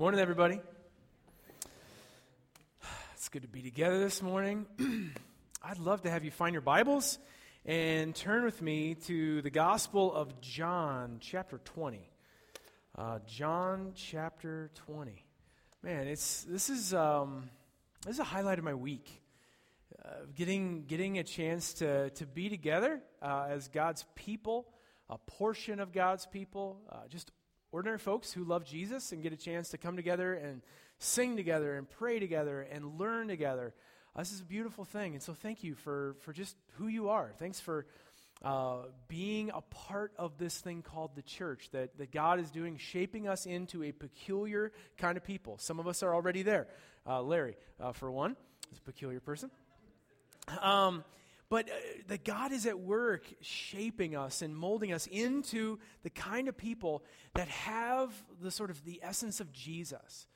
Morning, everybody. It's good to be together this morning. I'd love to have you find your Bibles and turn with me to the Gospel of John, chapter 20. John, chapter 20. Man, this is a highlight of my week. Getting a chance to be together as God's people, a portion of God's people, just ordinary folks who love Jesus and get a chance to come together and sing together and pray together and learn together. This is a beautiful thing, and so thank you for just who you are. Thanks for being a part of this thing called the church that God is doing, shaping us into a peculiar kind of people. Some of us are already there. Larry, for one, is a peculiar person. But that God is at work shaping us and molding us into the kind of people that have the sort of the essence of Jesus.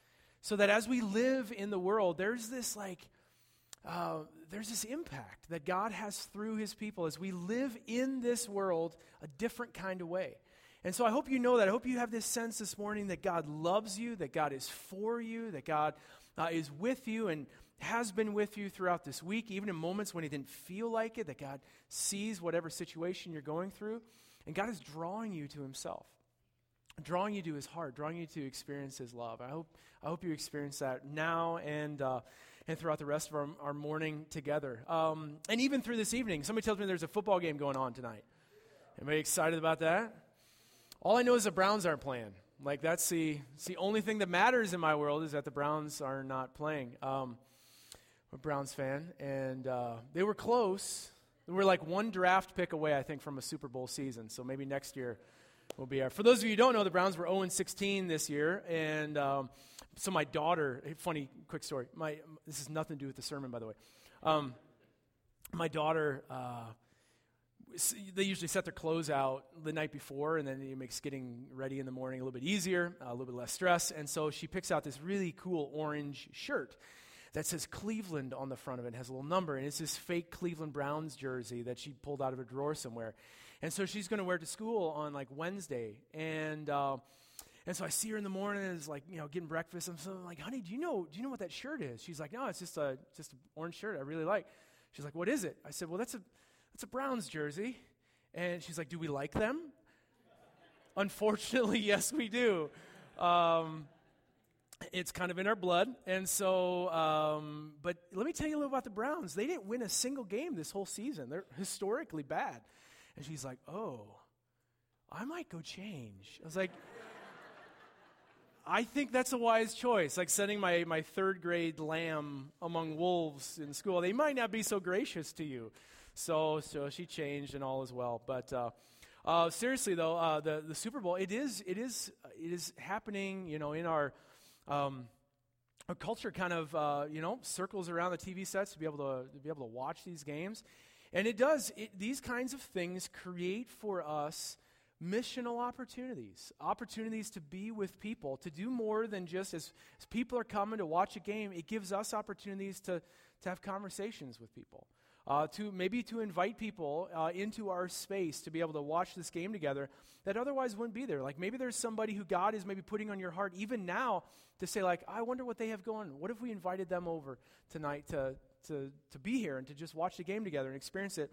So that as we live in the world, there's this there's this impact that God has through his people as we live in this world a different kind of way. And so I hope you know that. I hope you have this sense this morning that God loves you, that God is for you, that God is with you and has been with you throughout this week, even in moments when he didn't feel like it, that God sees whatever situation you're going through, and God is drawing you to himself, drawing you to his heart, drawing you to experience his love. I hope you experience that now and throughout the rest of our morning together, and even through this evening. Somebody tells me there's a football game going on tonight. Anybody excited about that? All I know is the Browns aren't playing. Like, that's the only thing that matters in my world is that the Browns are not playing. I'm a Browns fan, and they were close. We were like one draft pick away, I think, from a Super Bowl season, so maybe next year will be our. For those of you who don't know, the Browns were 0-16 this year, and so my daughter, funny, quick story. This has nothing to do with the sermon, by the way. My daughter, they usually set their clothes out the night before, and then it makes getting ready in the morning a little bit easier, a little bit less stress, and so she picks out this really cool orange shirt that says Cleveland on the front of it, and has a little number, and it's this fake Cleveland Browns jersey that she pulled out of a drawer somewhere. And so she's going to wear it to school on like Wednesday, and so I see her in the morning, and it's like, you know, getting breakfast, and so I'm like, honey, do you know what that shirt is? She's like, no, it's just an orange shirt I really like. She's like, what is it? I said, well, that's a Browns jersey, and she's like, do we like them? Unfortunately, yes, we do. It's kind of in our blood, and so, but let me tell you a little about the Browns. They didn't win a single game this whole season. They're historically bad. And she's like, oh, I might go change. I was like, I think that's a wise choice, like sending my third grade lamb among wolves in school. They might not be so gracious to you. So she changed and all as well, but seriously, though, the Super Bowl, it is happening, you know, in our culture kind of, circles around the TV sets to be able to watch these games. And it does, these kinds of things create for us missional opportunities to be with people, to do more than just as people are coming to watch a game. It gives us opportunities to have conversations with people, to invite people into our space to be able to watch this game together that otherwise wouldn't be there. Like, maybe there's somebody who God is maybe putting on your heart even now to say, like, I wonder what they have going. What if we invited them over tonight to be here and to just watch the game together and experience it?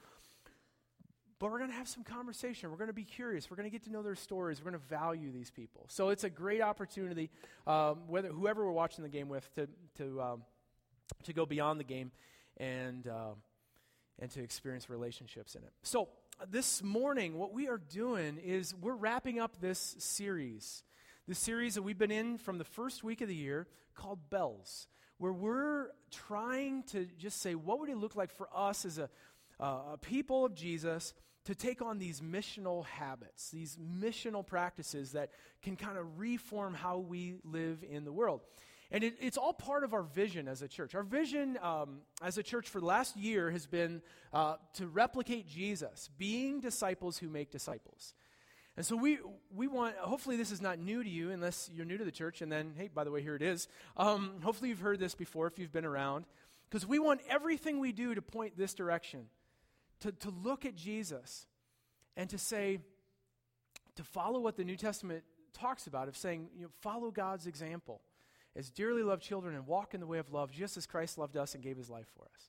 But we're going to have some conversation. We're going to be curious. We're going to get to know their stories. We're going to value these people. So it's a great opportunity, whoever we're watching the game with, to go beyond the game and to experience relationships in it. So this morning, what we are doing is we're wrapping up this series that we've been in from the first week of the year called Bells, where we're trying to just say, what would it look like for us as a people of Jesus to take on these missional habits, these missional practices that can kind of reform how we live in the world? And it's all part of our vision as a church. Our vision as a church for the last year has been to replicate Jesus, being disciples who make disciples. And so we want, hopefully this is not new to you unless you're new to the church, and then, hey, by the way, here it is. Hopefully you've heard this before if you've been around, because we want everything we do to point this direction, to look at Jesus and to say, to follow what the New Testament talks about of saying, you know, follow God's example. as dearly loved children and walk in the way of love just as Christ loved us and gave his life for us.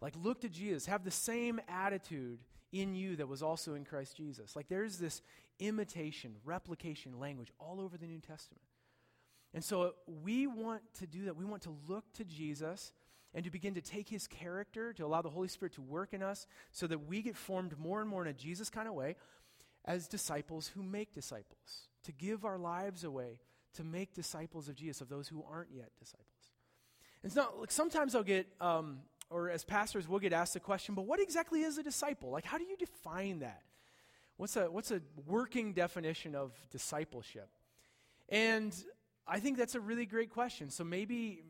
Like, look to Jesus. Have the same attitude in you that was also in Christ Jesus. Like, there's this imitation, replication language all over the New Testament. And so we want to do that. We want to look to Jesus and to begin to take his character, to allow the Holy Spirit to work in us so that we get formed more and more in a Jesus kind of way as disciples who make disciples, to give our lives away to make disciples of Jesus, of those who aren't yet disciples. It's not like sometimes I'll get, or as pastors, we'll get asked the question, but what exactly is a disciple? Like, how do you define that? What's a working definition of discipleship? And I think that's a really great question. So maybe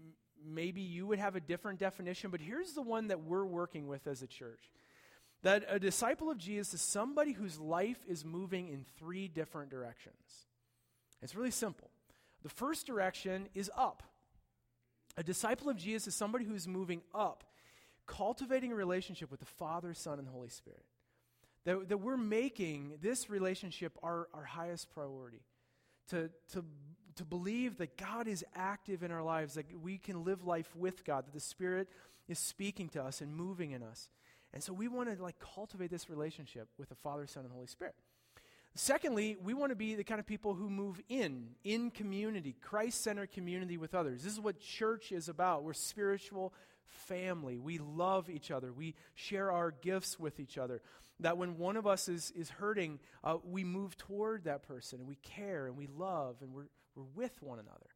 you would have a different definition, but here's the one that we're working with as a church. That a disciple of Jesus is somebody whose life is moving in three different directions. It's really simple. The first direction is up. A disciple of Jesus is somebody who's moving up, cultivating a relationship with the Father, Son, and the Holy Spirit. That we're making this relationship our highest priority. To believe that God is active in our lives, that we can live life with God, that the Spirit is speaking to us and moving in us. And so we want to cultivate this relationship with the Father, Son, and the Holy Spirit. Secondly, we want to be the kind of people who move in community, Christ-centered community with others. This is what church is about. We're spiritual family. We love each other. We share our gifts with each other. That when one of us is hurting, we move toward that person, and we care, and we love, and we're with one another.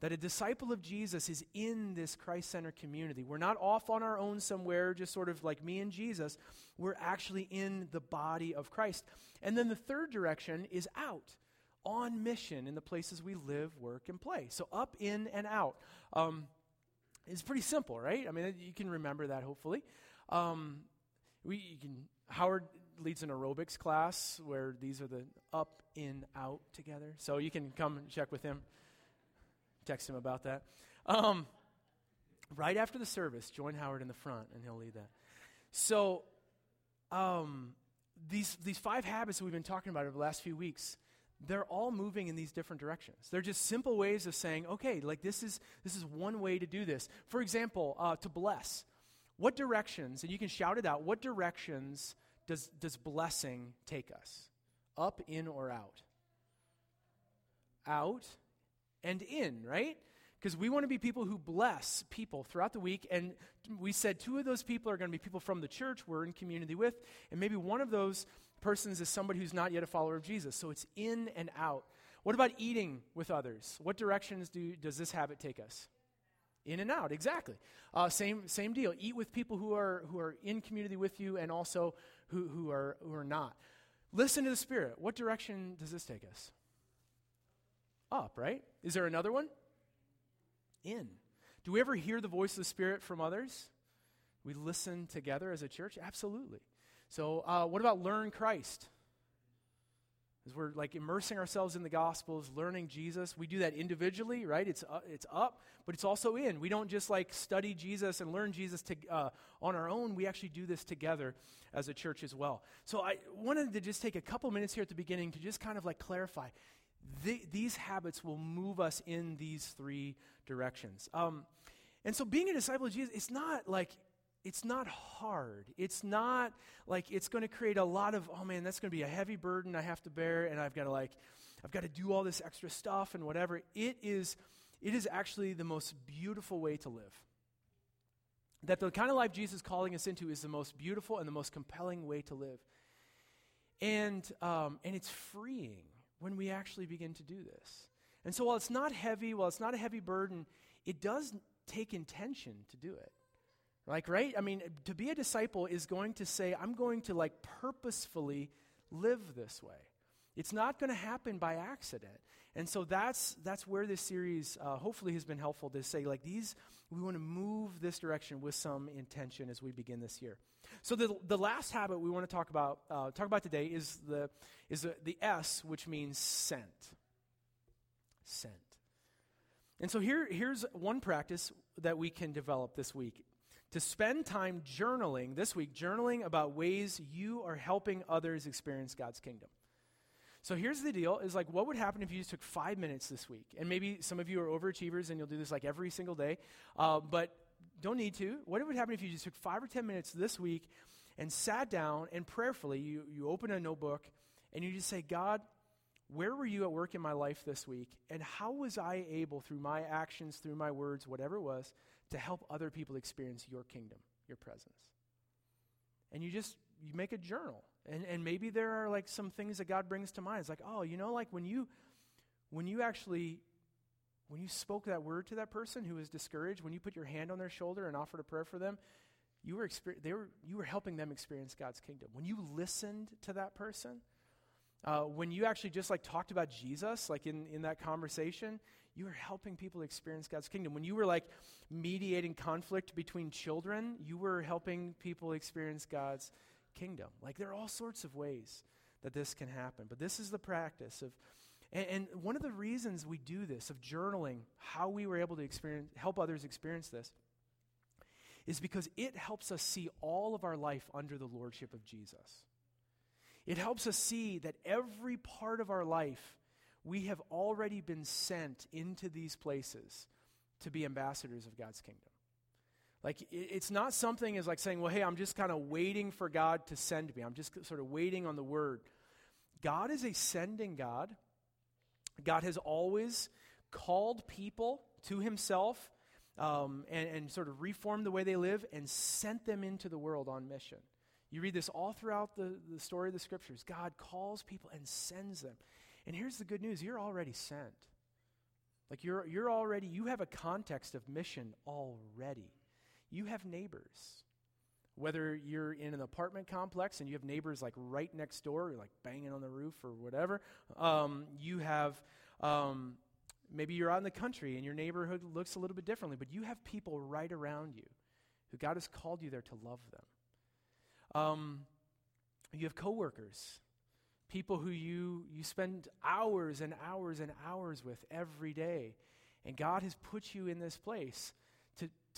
That a disciple of Jesus is in this Christ-centered community. We're not off on our own somewhere, just sort of like me and Jesus. We're actually in the body of Christ. And then the third direction is out, on mission in the places we live, work, and play. So up, in, and out. It's pretty simple, right? I mean, you can remember that, hopefully. Howard leads an aerobics class where these are the up, in, out together. So you can come and check with him. Text him about that. Right after the service, join Howard in the front, and he'll lead that. So these five habits that we've been talking about over the last few weeks, they're all moving in these different directions. They're just simple ways of saying, okay, this is one way to do this. For example, to bless. What directions, and you can shout it out, what directions does blessing take us? Up, in, or out? Out. And in, right? Because we want to be people who bless people throughout the week. And we said two of those people are going to be people from the church we're in community with. And maybe one of those persons is somebody who's not yet a follower of Jesus. So it's in and out. What about eating with others? What directions does this habit take us? In and out, exactly. Same deal. Eat with people who are in community with you and also who are not. Listen to the Spirit. What direction does this take us? Up, right? Is there another one? In. Do we ever hear the voice of the Spirit from others? We listen together as a church? Absolutely. So what about learn Christ? As we're immersing ourselves in the Gospels, learning Jesus, we do that individually, right? It's up, but it's also in. We don't just study Jesus and learn Jesus on our own. We actually do this together as a church as well. So I wanted to just take a couple minutes here at the beginning to just kind of clarify. These habits will move us in these three directions. And so being a disciple of Jesus, it's not hard. It's not it's going to create a lot of, oh man, that's going to be a heavy burden I have to bear, and I've got to do all this extra stuff and whatever. It is actually the most beautiful way to live. That the kind of life Jesus is calling us into is the most beautiful and the most compelling way to live. And it's freeing when we actually begin to do this. And so while it's not a heavy burden, it does take intention to do it. Right? I mean, to be a disciple is going to say, I'm going to purposefully live this way. It's not going to happen by accident. And so that's where this series hopefully has been helpful to say, we want to move this direction with some intention as we begin this year. So the last habit we want to talk about today is the S, which means sent. Sent. And so here's one practice that we can develop this week. To spend time journaling about ways you are helping others experience God's kingdom. So here's the deal, is like, what would happen if you just took 5 minutes this week? And maybe some of you are overachievers and you'll do this like every single day, but don't need to. What would happen if you just took 5 or 10 minutes this week and sat down and prayerfully, you open a notebook and you just say, God, where were you at work in my life this week? And how was I able through my actions, through my words, whatever it was, to help other people experience your kingdom, your presence? And you make a journal. And maybe there are like some things that God brings to mind. It's like, oh, you know, like when you spoke that word to that person who was discouraged, when you put your hand on their shoulder and offered a prayer for them, you were helping them experience God's kingdom. When you listened to that person, when you actually just like talked about Jesus, like in that conversation, you were helping people experience God's kingdom. When you were like mediating conflict between children, you were helping people experience God's kingdom. Like there are all sorts of ways that this can happen, but this is the practice of, and one of the reasons we do this, of journaling how we were able to experience, help others experience this, is because it helps us see all of our life under the lordship of Jesus. It helps us see that every part of our life, we have already been sent into these places to be ambassadors of God's kingdom. Like, it's not something as like saying, well, hey, I'm just kind of waiting for God to send me. I'm just sort of waiting on the word. God is a sending God. God has always called people to himself and sort of reformed the way they live and sent them into the world on mission. You read this all throughout the story of the scriptures. God calls people and sends them. And here's the good news. You're already sent. Like, you're already, you have a context of mission already. You have neighbors. Whether you're in an apartment complex and you have neighbors like right next door, or like banging on the roof or whatever, you have, maybe you're out in the country and your neighborhood looks a little bit differently, but you have people right around you who God has called you there to love them. You have coworkers, people who you spend hours and hours and hours with every day, and God has put you in this place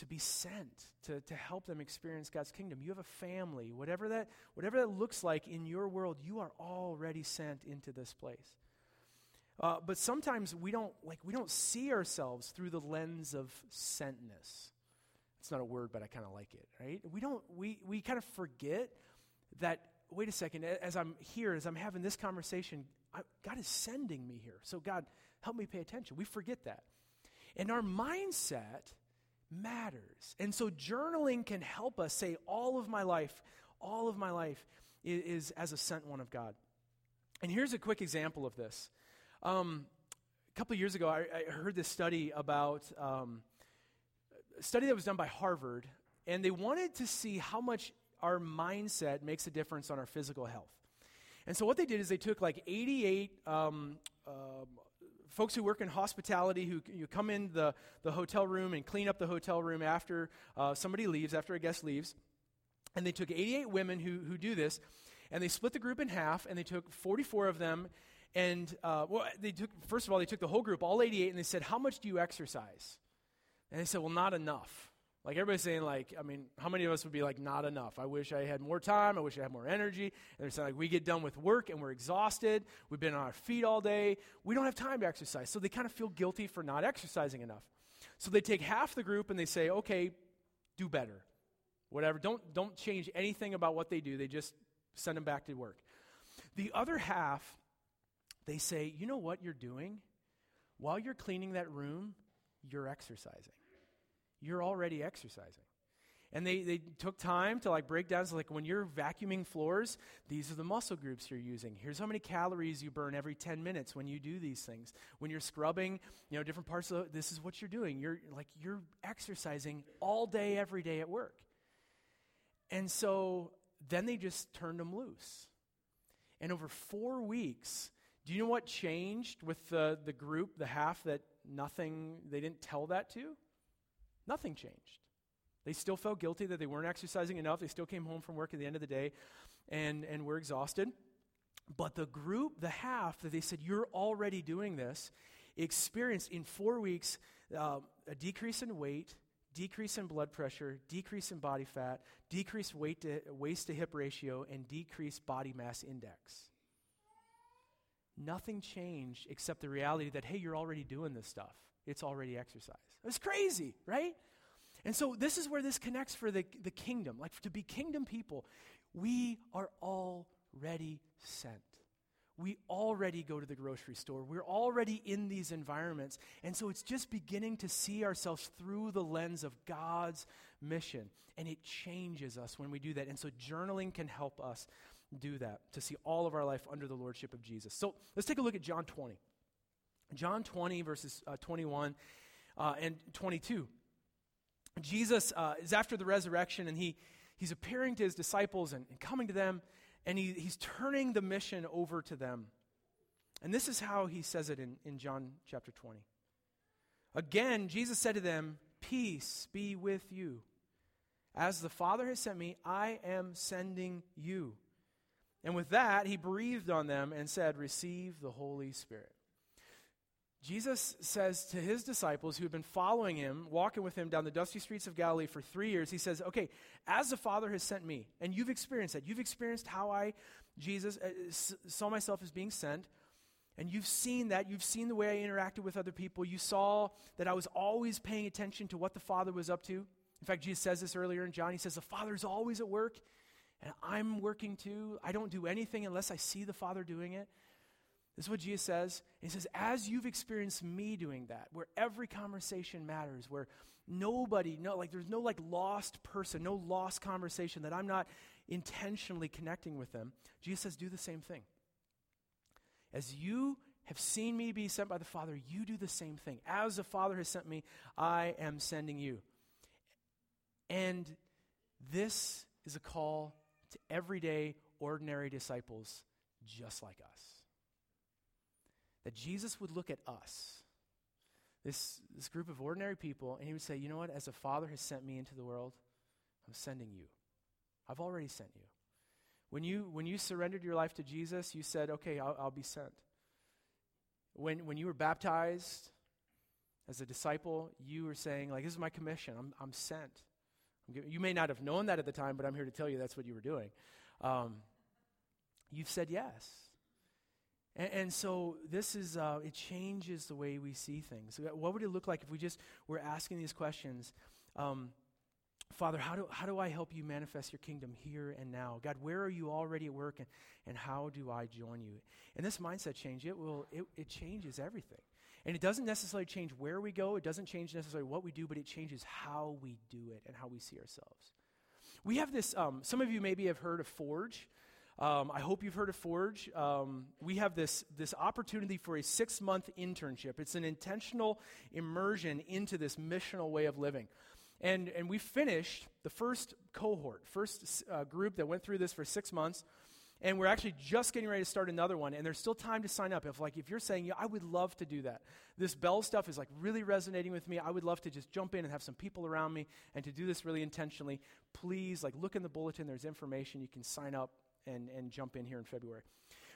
to be sent, to help them experience God's kingdom. You have a family. Whatever that looks like in your world, you are already sent into this place. But sometimes we don't see ourselves through the lens of sentness. It's not a word, but I kind of like it, right? We kind of forget that, wait a second, as I'm here, as I'm having this conversation, God is sending me here. So God, help me pay attention. We forget that. And our mindset matters. And so journaling can help us say all of my life is as a sent one of God. And here's a quick example of this. A couple of years ago, I heard this study about, a study that was done by Harvard, and they wanted to see how much our mindset makes a difference on our physical health. And so what they did is they took like 88 folks who work in hospitality, who you come in the hotel room and clean up the hotel room after somebody leaves, after a guest leaves. And they took 88 women who do this, and they split the group in half, and they took 44 of them, and first of all, they took the whole group, all 88, and they said, how much do you exercise? And they said, well, not enough. Like, everybody's saying, like, I mean, how many of us would be like, not enough? I wish I had more time. I wish I had more energy. And they're saying, like, we get done with work and we're exhausted. We've been on our feet all day. We don't have time to exercise. So they kind of feel guilty for not exercising enough. So they take half the group and they say, okay, do better. Whatever. Don't change anything about what they do. They just send them back to work. The other half, they say, you know what you're doing? While you're cleaning that room, you're exercising. You're already exercising. And they took time to like break down, so like when you're vacuuming floors, these are the muscle groups you're using. Here's how many calories you burn every 10 minutes when you do these things. When you're scrubbing, you know, different parts of this is what you're doing. You're exercising all day, every day at work. And so then they just turned them loose. And over 4 weeks, do you know what changed with the group, the half that nothing, they didn't tell that to? Nothing changed. They still felt guilty that they weren't exercising enough. They still came home from work at the end of the day and were exhausted. But the group, the half that they said, you're already doing this, experienced in 4 weeks a decrease in weight, decrease in blood pressure, decrease in body fat, decreased waist to hip ratio, and decreased body mass index. nothing changed except the reality that, hey, you're already doing this stuff. It's already exercise. It's crazy, right? And so this is where this connects for the kingdom. Like, to be kingdom people, we are already sent. We already go to the grocery store. We're already in these environments. And so it's just beginning to see ourselves through the lens of God's mission. And it changes us when we do that. And so journaling can help us do that, to see all of our life under the lordship of Jesus. So let's take a look at John 20. John 20, verses 21 and 22. Jesus is after the resurrection, and he's appearing to his disciples and coming to them, and he's turning the mission over to them. And this is how he says it in John chapter 20. Again, Jesus said to them, "Peace be with you. As the Father has sent me, I am sending you." And with that, he breathed on them and said, "Receive the Holy Spirit." Jesus says to his disciples who have been following him, walking with him down the dusty streets of Galilee for 3 years, he says, okay, as the Father has sent me, and you've experienced that. You've experienced how I, Jesus, saw myself as being sent, and you've seen that. You've seen the way I interacted with other people. You saw that I was always paying attention to what the Father was up to. In fact, Jesus says this earlier in John. He says, the Father's always at work, and I'm working too. I don't do anything unless I see the Father doing it. This is what Jesus says. He says, as you've experienced me doing that, where every conversation matters, where there's no lost person, no lost conversation that I'm not intentionally connecting with them. Jesus says, do the same thing. As you have seen me be sent by the Father, you do the same thing. As the Father has sent me, I am sending you. And this is a call to everyday, ordinary disciples just like us. That Jesus would look at us, this group of ordinary people, and he would say, you know what, as the Father has sent me into the world, I'm sending you. I've already sent you. When you surrendered your life to Jesus, you said, okay, I'll be sent. When you were baptized as a disciple, you were saying, like, this is my commission, I'm sent. You may not have known that at the time, but I'm here to tell you that's what you were doing. You've said yes. And so this is, it changes the way we see things. What would it look like if we just were asking these questions? Father, how do I help you manifest your kingdom here and now? God, where are you already at work, and how do I join you? And this mindset change, it changes everything. And it doesn't necessarily change where we go. It doesn't change necessarily what we do, but it changes how we do it and how we see ourselves. We have this, some of you maybe have heard of Forge. I hope you've heard of Forge. We have this opportunity for a 6-month internship. It's an intentional immersion into this missional way of living. And we finished the first cohort, first group that went through this for 6 months. And we're actually just getting ready to start another one. And there's still time to sign up. If you're saying, yeah, I would love to do that. This Bell stuff is really resonating with me. I would love to just jump in and have some people around me and to do this really intentionally. Please look in the bulletin. There's information. You can sign up and jump in here in February.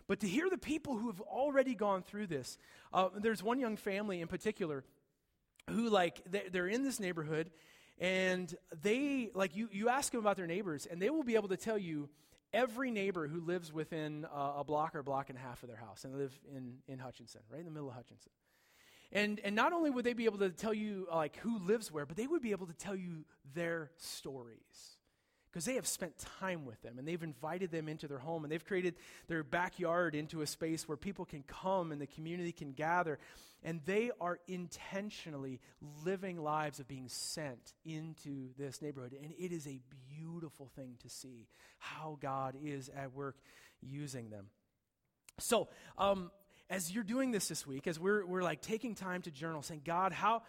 But to hear the people who have already gone through this, there's one young family in particular who, they're in this neighborhood, and they, you ask them about their neighbors, and they will be able to tell you every neighbor who lives within a block or block and a half of their house, and they live in Hutchinson, right in the middle of Hutchinson. And not only would they be able to tell you, who lives where, but they would be able to tell you their stories, because they have spent time with them, and they've invited them into their home, and they've created their backyard into a space where people can come and the community can gather, and they are intentionally living lives of being sent into this neighborhood, and it is a beautiful thing to see how God is at work using them. So, as you're doing this week, as we're taking time to journal, saying, God, how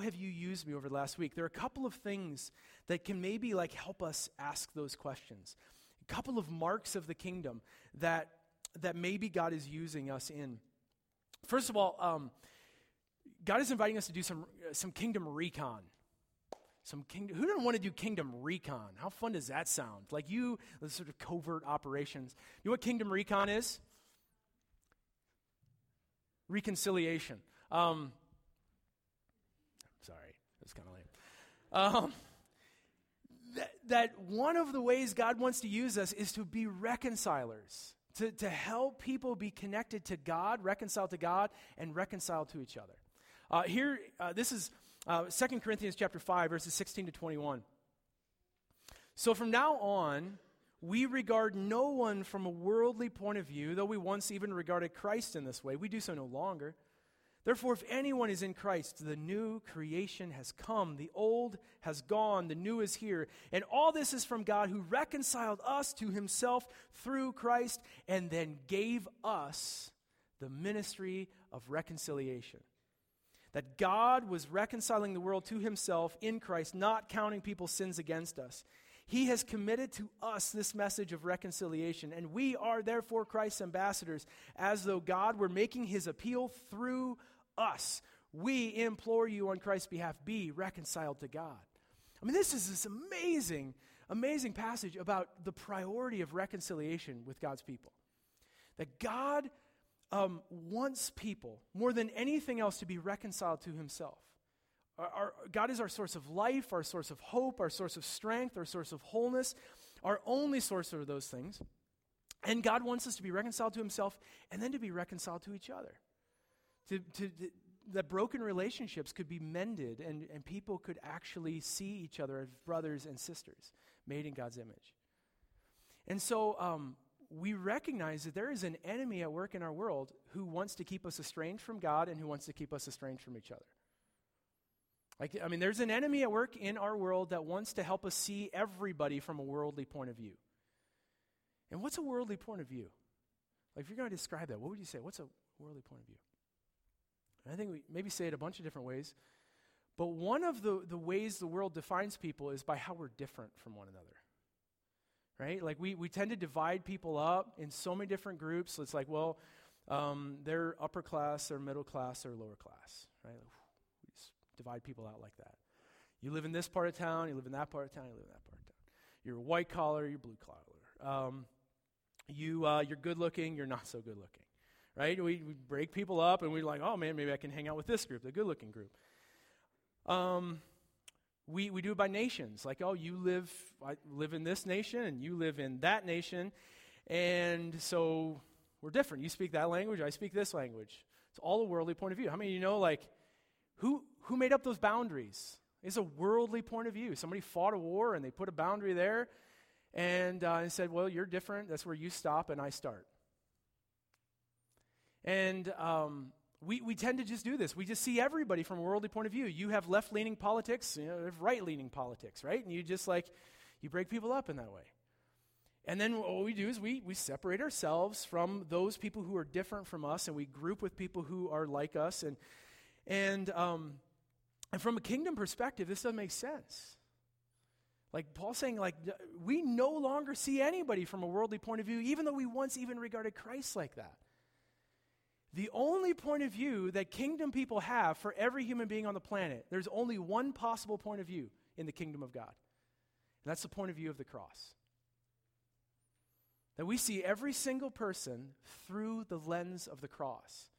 have you used me over the last week? There are a couple of things that can maybe help us ask those questions. A couple of marks of the kingdom that maybe God is using us in. First of all, God is inviting us to do some kingdom recon. Who doesn't want to do kingdom recon? How fun does that sound? Those sort of covert operations. You know what kingdom recon is? Reconciliation. Sorry, that's kind of lame. That one of the ways God wants to use us is to be reconcilers, to help people be connected to God, reconciled to God, and reconciled to each other. This is 2 Corinthians chapter 5, verses 16 to 21. So from now on, we regard no one from a worldly point of view, though we once even regarded Christ in this way. We do so no longer. Therefore, if anyone is in Christ, the new creation has come, the old has gone, the new is here. And all this is from God, who reconciled us to himself through Christ and then gave us the ministry of reconciliation. That God was reconciling the world to himself in Christ, not counting people's sins against us. He has committed to us this message of reconciliation, and we are therefore Christ's ambassadors, as though God were making his appeal through us. We implore you on Christ's behalf, be reconciled to God. I mean, this is this amazing, amazing passage about the priority of reconciliation with God's people. That God wants people, more than anything else, to be reconciled to himself. God is our source of life, our source of hope, our source of strength, our source of wholeness, our only source of those things. And God wants us to be reconciled to himself and then to be reconciled to each other. That broken relationships could be mended and people could actually see each other as brothers and sisters made in God's image. And so we recognize that there is an enemy at work in our world who wants to keep us estranged from God and who wants to keep us estranged from each other. There's an enemy at work in our world that wants to help us see everybody from a worldly point of view. And what's a worldly point of view? Like, if you're going to describe that, what would you say? What's a worldly point of view? And I think we maybe say it a bunch of different ways, but one of the ways the world defines people is by how we're different from one another, right? Like, we tend to divide people up in so many different groups. So it's like, well, they're upper class, they're middle class, they're lower class, right? Divide people out like that. You live in this part of town, you live in that part of town, you live in that part of town. You're white collar, you're blue collar. You're good looking, you're not so good looking, right? We break people up and we're like, oh man, maybe I can hang out with this group, the good looking group. We do it by nations, like, oh, I live in this nation and you live in that nation, and so we're different. You speak that language, I speak this language. It's all a worldly point of view. How many of you know, like, who made up those boundaries? It's a worldly point of view. Somebody fought a war, and they put a boundary there and said, well, you're different. That's where you stop and I start. And we tend to just do this. We just see everybody from a worldly point of view. You have left-leaning politics, you know, you have right-leaning politics, right? And you just, like, you break people up in that way. And then what we do is we separate ourselves from those people who are different from us, and we group with people who are like us, and from a kingdom perspective, this doesn't make sense. Like, Paul's saying, like, we no longer see anybody from a worldly point of view, even though we once even regarded Christ like that. The only point of view that kingdom people have for every human being on the planet, there's only one possible point of view in the kingdom of God. And that's the point of view of the cross. That we see every single person through the lens of the cross.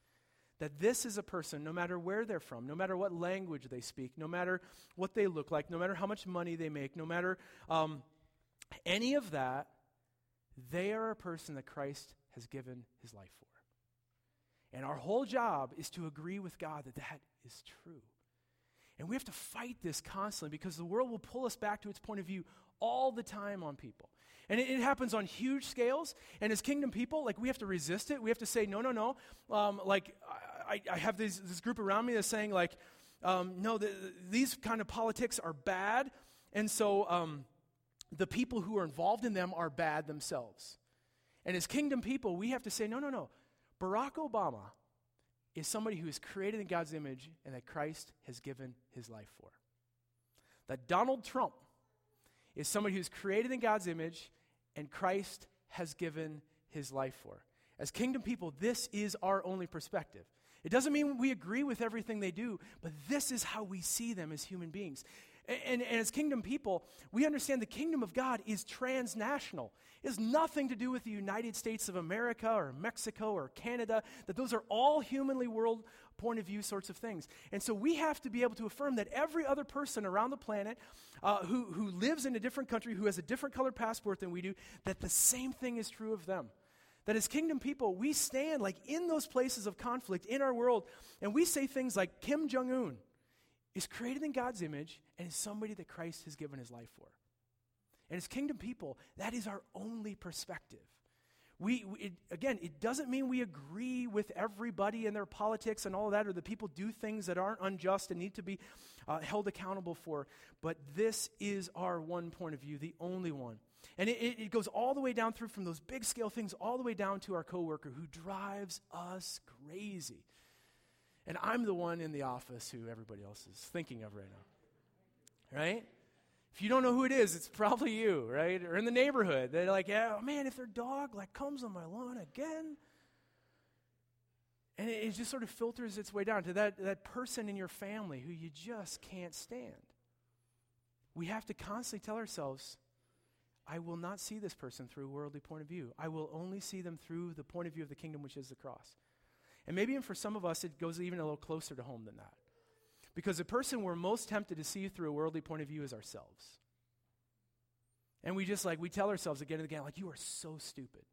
That this is a person, no matter where they're from, no matter what language they speak, no matter what they look like, no matter how much money they make, no matter any of that, they are a person that Christ has given his life for. And our whole job is to agree with God that that is true. And we have to fight this constantly, because the world will pull us back to its point of view all the time on people. And it happens on huge scales. And as kingdom people, like, we have to resist it. We have to say, no. I have this group around me that's saying, like, these kind of politics are bad. And so the people who are involved in them are bad themselves. And as kingdom people, we have to say, no. Barack Obama is somebody who is created in God's image and that Christ has given his life for. That Donald Trump is somebody who's created in God's image and Christ has given his life for. As kingdom people, this is our only perspective. It doesn't mean we agree with everything they do, but this is how we see them as human beings. And as kingdom people, we understand the kingdom of God is transnational. It has nothing to do with the United States of America or Mexico or Canada, that those are all humanly world point of view sorts of things. And so we have to be able to affirm that every other person around the planet who lives in a different country, who has a different colored passport than we do, that the same thing is true of them. That as kingdom people, we stand like in those places of conflict in our world, and we say things like Kim Jong-un is created in God's image and is somebody that Christ has given his life for. And as kingdom people, that is our only perspective. It doesn't mean we agree with everybody and their politics and all of that, or that people do things that aren't unjust and need to be held accountable for, but this is our one point of view, the only one. And it goes all the way down through from those big scale things all the way down to our coworker who drives us crazy. And I'm the one in the office who everybody else is thinking of right now, right? If you don't know who it is, it's probably you, right? Or in the neighborhood. They're like, yeah, oh man, if their dog like comes on my lawn again. And it just sort of filters its way down to that person in your family who you just can't stand. We have to constantly tell ourselves, I will not see this person through a worldly point of view. I will only see them through the point of view of the kingdom, which is the cross. And maybe even for some of us, it goes even a little closer to home than that. Because the person we're most tempted to see through a worldly point of view is ourselves. And we tell ourselves again and again, like, you are so stupid. You're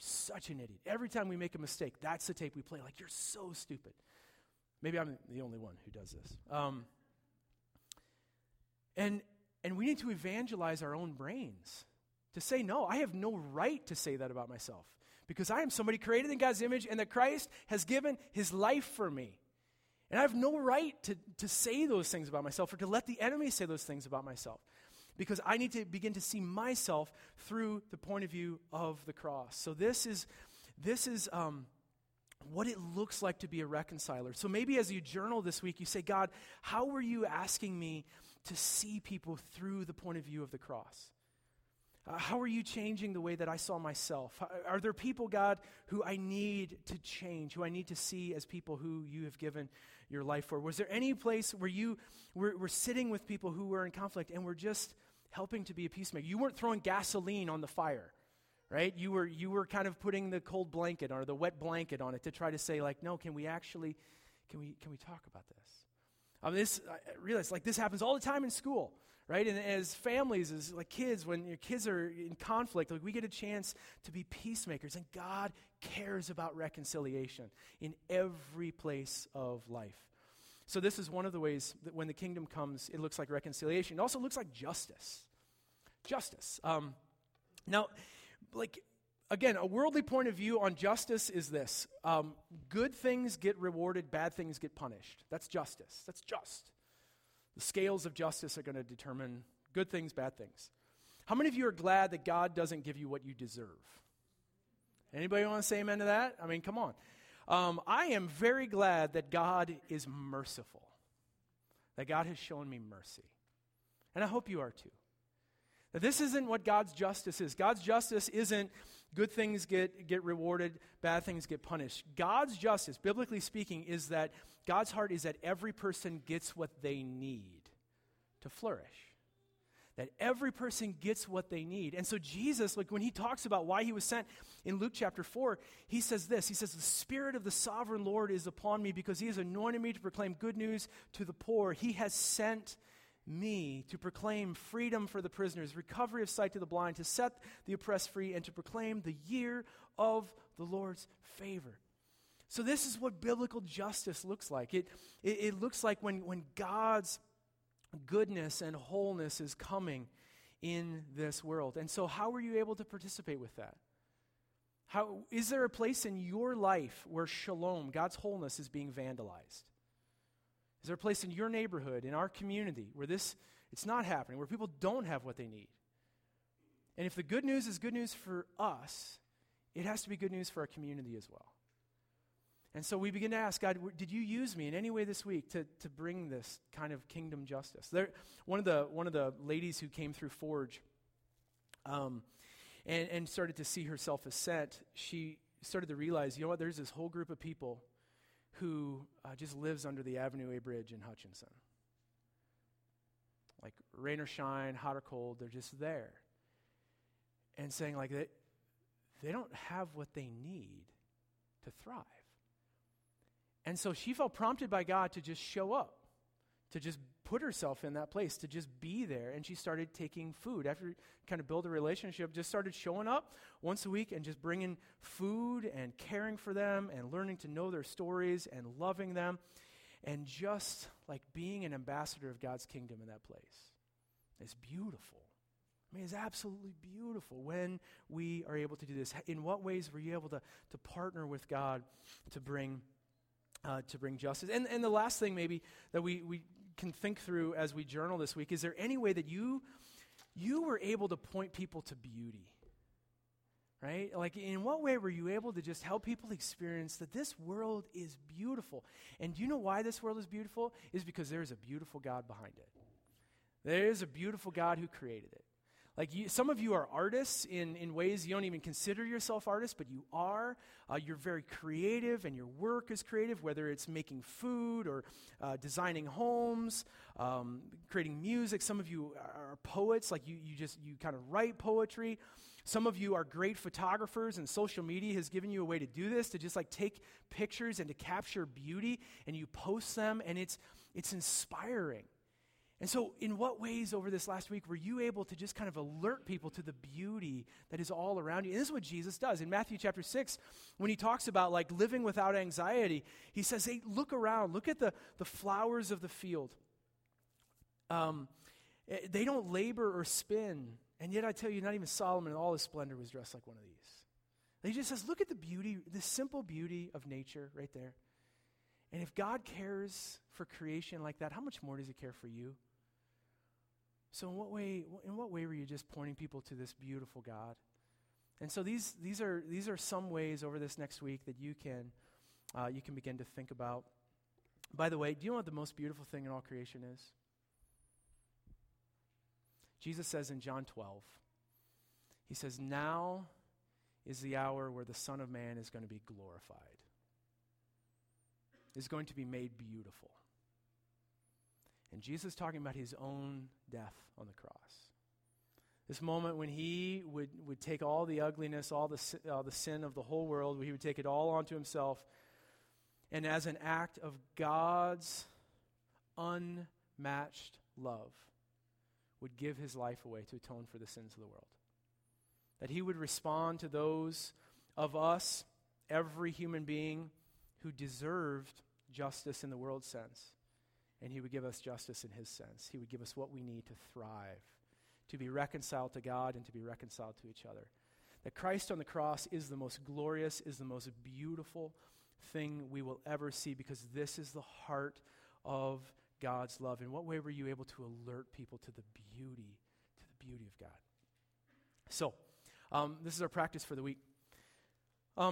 such an idiot. Every time we make a mistake, that's the tape we play, like, you're so stupid. Maybe I'm the only one who does this. And we need to evangelize our own brains to say, no, I have no right to say that about myself because I am somebody created in God's image and that Christ has given his life for me. And I have no right to say those things about myself or to let the enemy say those things about myself because I need to begin to see myself through the point of view of the cross. So this is what it looks like to be a reconciler. So maybe as you journal this week, you say, God, how were you asking me to see people through the point of view of the cross? How are you changing the way that I saw myself? Are there people, God, who I need to change, who I need to see as people who you have given your life for? Was there any place where you were sitting with people who were in conflict and were just helping to be a peacemaker? You weren't throwing gasoline on the fire, right? You were kind of putting the cold blanket or the wet blanket on it to try to say, like, no, can we talk about this? I realize, like, this happens all the time in school, right? And as families, as like kids, when your kids are in conflict, like, we get a chance to be peacemakers, and God cares about reconciliation in every place of life. So this is one of the ways that when the kingdom comes, it looks like reconciliation. It also looks like justice. Justice. Now, like, again, a worldly point of view on justice is this. Good things get rewarded, bad things get punished. That's justice. That's just. The scales of justice are going to determine good things, bad things. How many of you are glad that God doesn't give you what you deserve? Anybody want to say amen to that? I mean, come on. I am very glad that God is merciful, that God has shown me mercy. And I hope you are too. Now, this isn't what God's justice is. God's justice isn't good things get rewarded, bad things get punished. God's justice, biblically speaking, is that God's heart is that every person gets what they need to flourish. That every person gets what they need. And so Jesus, like, when he talks about why he was sent in Luke chapter 4, he says this. He says, the Spirit of the sovereign Lord is upon me because he has anointed me to proclaim good news to the poor. He has sent me to proclaim freedom for the prisoners, recovery of sight to the blind, to set the oppressed free, and to proclaim the year of the Lord's favor. So this is what biblical justice looks like. It looks like when God's goodness and wholeness is coming in this world. And so how are you able to participate with that? How is there a place in your life where shalom, God's wholeness, is being vandalized? Is there a place in your neighborhood, in our community, where it's not happening, where people don't have what they need? And if the good news is good news for us, it has to be good news for our community as well. And so we begin to ask, God, did you use me in any way this week to bring this kind of kingdom justice? One of the ladies who came through Forge and started to see herself as sent, she started to realize, you know what, there's this whole group of people who just lives under the Avenue A Bridge in Hutchinson. Like, rain or shine, hot or cold, they're just there. And saying, like, they don't have what they need to thrive. And so she felt prompted by God to just show up, to just put herself in that place to just be there, and she started taking food. After kind of build a relationship, just started showing up once a week and just bringing food and caring for them and learning to know their stories and loving them and just like being an ambassador of God's kingdom in that place. It's beautiful. I mean, it's absolutely beautiful when we are able to do this. In what ways were you able to partner with God to bring justice? And the last thing maybe that we can think through as we journal this week, is there any way that you were able to point people to beauty? Right? Like, in what way were you able to just help people experience that this world is beautiful? And do you know why this world is beautiful? Is because there is a beautiful God behind it. There is a beautiful God who created it. Like, some of you are artists in ways you don't even consider yourself artists, but you are. You're very creative, and your work is creative, whether it's making food or designing homes, creating music. Some of you are poets, like you kind of write poetry. Some of you are great photographers, and social media has given you a way to do this, to just like take pictures and to capture beauty, and you post them, and it's inspiring. And so in what ways over this last week were you able to just kind of alert people to the beauty that is all around you? And this is what Jesus does. In Matthew chapter 6, when he talks about like living without anxiety, he says, hey, look around. Look at the flowers of the field. They don't labor or spin. And yet I tell you, not even Solomon in all his splendor was dressed like one of these. And he just says, look at the beauty, the simple beauty of nature right there. And if God cares for creation like that, how much more does he care for you? So in what way were you just pointing people to this beautiful God? And so these are some ways over this next week that you can begin to think about. By the way, do you know what the most beautiful thing in all creation is? Jesus says in John 12, he says, now is the hour where the Son of Man is going to be glorified, is going to be made beautiful. And Jesus is talking about his own death on the cross. This moment when he would take all the ugliness, all the sin of the whole world, he would take it all onto himself, and as an act of God's unmatched love, would give his life away to atone for the sins of the world. That he would respond to those of us, every human being, who deserved justice in the world's sense. And he would give us justice in his sense. He would give us what we need to thrive, to be reconciled to God and to be reconciled to each other. That Christ on the cross is the most glorious, is the most beautiful thing we will ever see, because this is the heart of God's love. In what way were you able to alert people to the beauty of God? So, this is our practice for the week.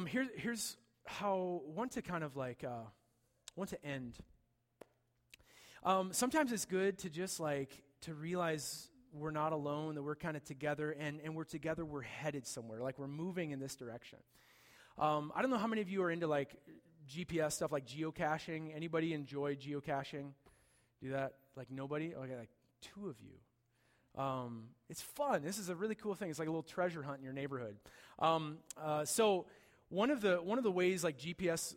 Here's how I want to kind of like, want to end. Sometimes it's good to just like to realize we're not alone, that we're kind of together, and we're together, we're headed somewhere, like we're moving in this direction. I don't know how many of you are into like GPS stuff, like geocaching. Anybody enjoy geocaching? Do that? Like nobody? Okay, like two of you. It's fun. This is a really cool thing. It's like a little treasure hunt in your neighborhood. So one of the ways like GPS,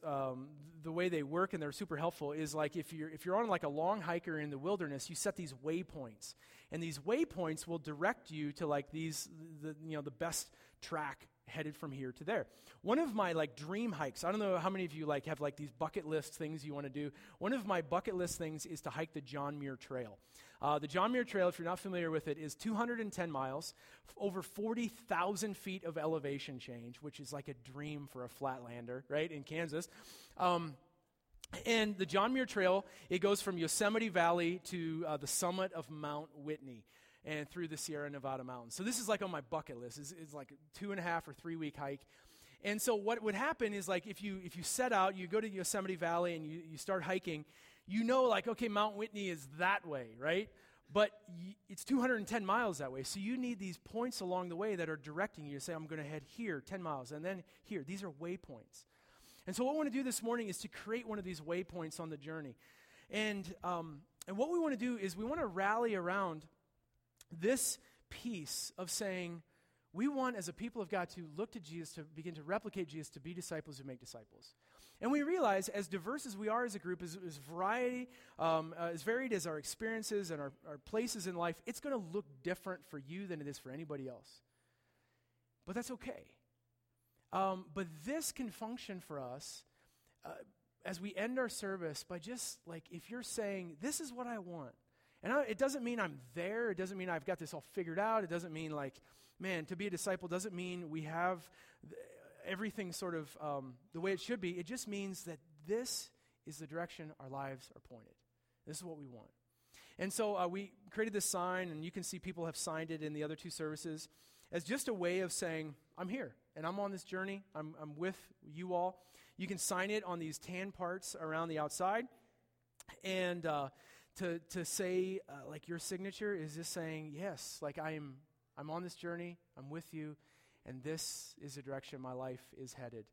the way they work and they're super helpful is like if you're on like a long hike or in the wilderness, you set these waypoints, and these waypoints will direct you to like the best track headed from here to there. One of my like dream hikes, I don't know how many of you like have like these bucket list things you want to do. One of my bucket list things is to hike the John Muir Trail. The John Muir Trail, if you're not familiar with it, is 210 miles, over 40,000 feet of elevation change, which is like a dream for a flatlander, right, in Kansas. And the John Muir Trail, it goes from Yosemite Valley to the summit of Mount Whitney and through the Sierra Nevada mountains. So this is like on my bucket list. It's like a 2.5 or 3-week hike. And so what would happen is like if you set out, you go to Yosemite Valley and you start hiking, you know, like, okay, Mount Whitney is that way, right? But it's 210 miles that way. So you need these points along the way that are directing you to say, I'm going to head here 10 miles and then here. These are waypoints. And so what I want to do this morning is to create one of these waypoints on the journey. And what we want to do is we want to rally around this piece of saying, we want as a people of God to look to Jesus, to begin to replicate Jesus, to be disciples who make disciples. And we realize, as diverse as we are as a group, as variety, as varied as our experiences and our places in life, it's going to look different for you than it is for anybody else. But that's okay. But this can function for us as we end our service by just, like, if you're saying, this is what I want. And it doesn't mean I'm there. It doesn't mean I've got this all figured out. It doesn't mean, like, man, to be a disciple doesn't mean we have everything sort of the way it should be. It just means that this is the direction our lives are pointed. This is what we want. And so we created this sign, and you can see people have signed it in the other two services as just a way of saying, I'm here, and I'm on this journey. I'm with you all. You can sign it on these tan parts around the outside. And to say, like, your signature is just saying, yes, like, I'm on this journey, I'm with you, and this is the direction my life is headed.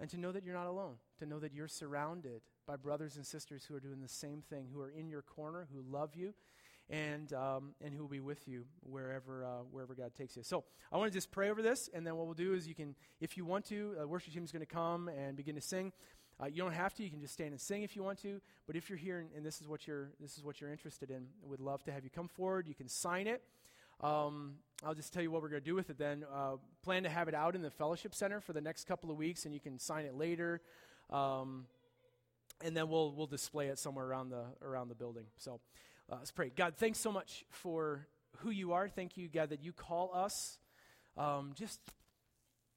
And to know that you're not alone, to know that you're surrounded by brothers and sisters who are doing the same thing, who are in your corner, who love you, and who will be with you wherever God takes you. So I want to just pray over this, and then what we'll do is you can, if you want to, the worship team is going to come and begin to sing. You don't have to. You can just stand and sing if you want to. But if you're here and this is what you're interested in, we'd love to have you come forward. You can sign it. I'll just tell you what we're going to do with it then. Plan to have it out in the fellowship center for the next couple of weeks, and you can sign it later. And then we'll display it somewhere around the building. So let's pray. God, thanks so much for who you are. Thank you, God, that you call us just,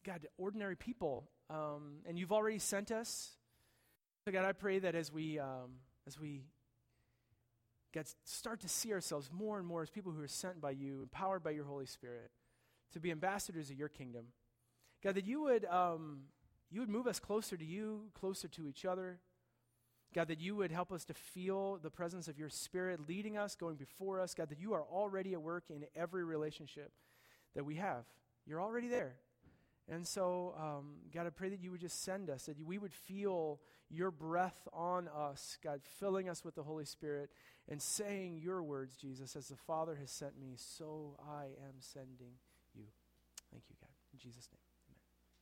God, ordinary people. And you've already sent us. So God, I pray that as we God, start to see ourselves more and more as people who are sent by you, empowered by your Holy Spirit, to be ambassadors of your kingdom, God, that you would move us closer to you, closer to each other, God, that you would help us to feel the presence of your Spirit leading us, going before us, God, that you are already at work in every relationship that we have. You're already there. And so, God, I pray that you would just send us, that we would feel your breath on us, God, filling us with the Holy Spirit and saying your words, Jesus, as the Father has sent me, so I am sending you. Thank you, God. In Jesus' name.